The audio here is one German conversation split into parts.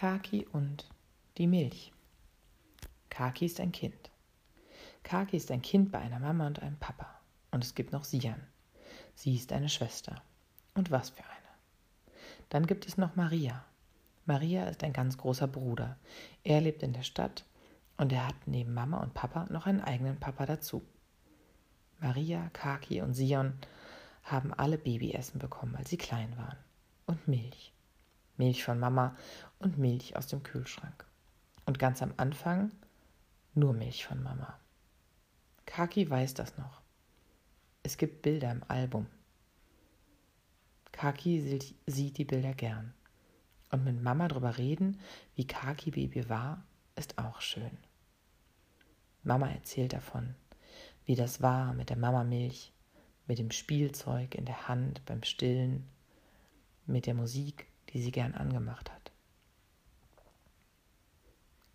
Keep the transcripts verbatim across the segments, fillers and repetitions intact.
Kaki und die Milch. Kaki ist ein Kind. Kaki ist ein Kind bei einer Mama und einem Papa. Und es gibt noch Sian. Sie ist eine Schwester. Und was für eine. Dann gibt es noch Maria. Maria ist ein ganz großer Bruder. Er lebt in der Stadt und er hat neben Mama und Papa noch einen eigenen Papa dazu. Maria, Kaki und Sian haben alle Babyessen bekommen, als sie klein waren. Und Milch. Milch von Mama und Milch aus dem Kühlschrank. Und ganz am Anfang nur Milch von Mama. Kaki weiß das noch. Es gibt Bilder im Album. Kaki sieht die Bilder gern. Und mit Mama drüber reden, wie Kaki Baby war, ist auch schön. Mama erzählt davon, wie das war mit der Mamamilch, mit dem Spielzeug in der Hand beim Stillen, mit der Musik, die sie gern angemacht hat.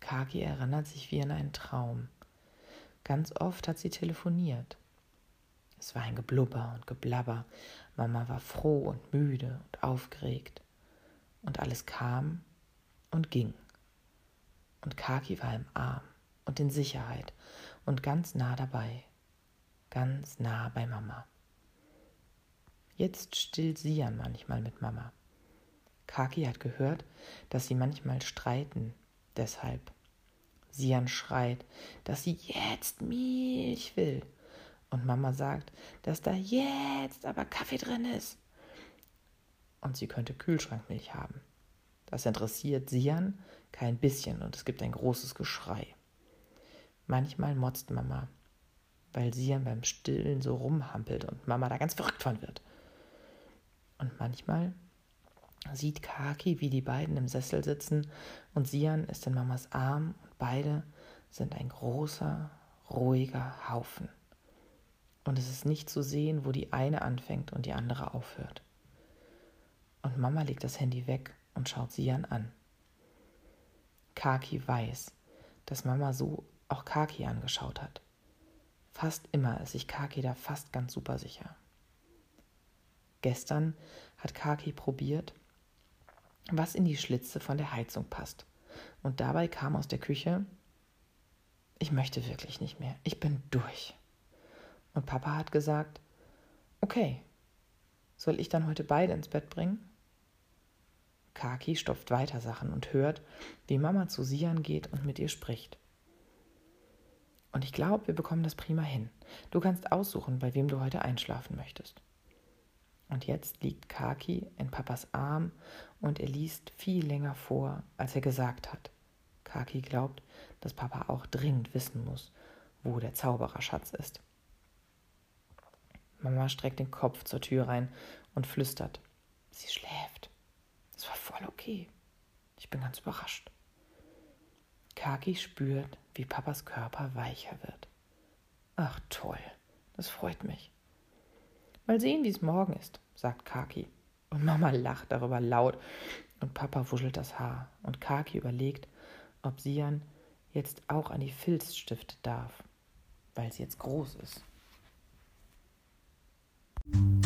Kaki erinnert sich wie in einen Traum. Ganz oft hat sie telefoniert. Es war ein Geblubber und Geblabber. Mama war froh und müde und aufgeregt. Und alles kam und ging. Und Kaki war im Arm und in Sicherheit und ganz nah dabei. Ganz nah bei Mama. Jetzt stillt Sian manchmal mit Mama. Kaki hat gehört, dass sie manchmal streiten. Deshalb. Sian schreit, dass sie jetzt Milch will. Und Mama sagt, dass da jetzt aber Kaffee drin ist. Und sie könnte Kühlschrankmilch haben. Das interessiert Sian kein bisschen und es gibt ein großes Geschrei. Manchmal motzt Mama, weil Sian beim Stillen so rumhampelt und Mama da ganz verrückt von wird. Und manchmal sieht Kaki, wie die beiden im Sessel sitzen und Sian ist in Mamas Arm und beide sind ein großer, ruhiger Haufen. Und es ist nicht zu sehen, wo die eine anfängt und die andere aufhört. Und Mama legt das Handy weg und schaut Sian an. Kaki weiß, dass Mama so auch Kaki angeschaut hat. Fast immer ist sich Kaki da fast ganz super sicher. Gestern hat Kaki probiert, was in die Schlitze von der Heizung passt. Und dabei kam aus der Küche: Ich möchte wirklich nicht mehr, ich bin durch. Und Papa hat gesagt, okay, soll ich dann heute beide ins Bett bringen? Kaki stopft weiter Sachen und hört, wie Mama zu Sian geht und mit ihr spricht. Und ich glaube, wir bekommen das prima hin. Du kannst aussuchen, bei wem du heute einschlafen möchtest. Und jetzt liegt Kaki in Papas Arm und er liest viel länger vor, als er gesagt hat. Kaki glaubt, dass Papa auch dringend wissen muss, wo der Zaubererschatz ist. Mama streckt den Kopf zur Tür rein und flüstert. Sie schläft. Es war voll okay. Ich bin ganz überrascht. Kaki spürt, wie Papas Körper weicher wird. Ach toll, das freut mich. Mal sehen, wie es morgen ist, sagt Kaki. Und Mama lacht darüber laut und Papa wuschelt das Haar. Und Kaki überlegt, ob Sian jetzt auch an die Filzstifte darf, weil sie jetzt groß ist. Thank you.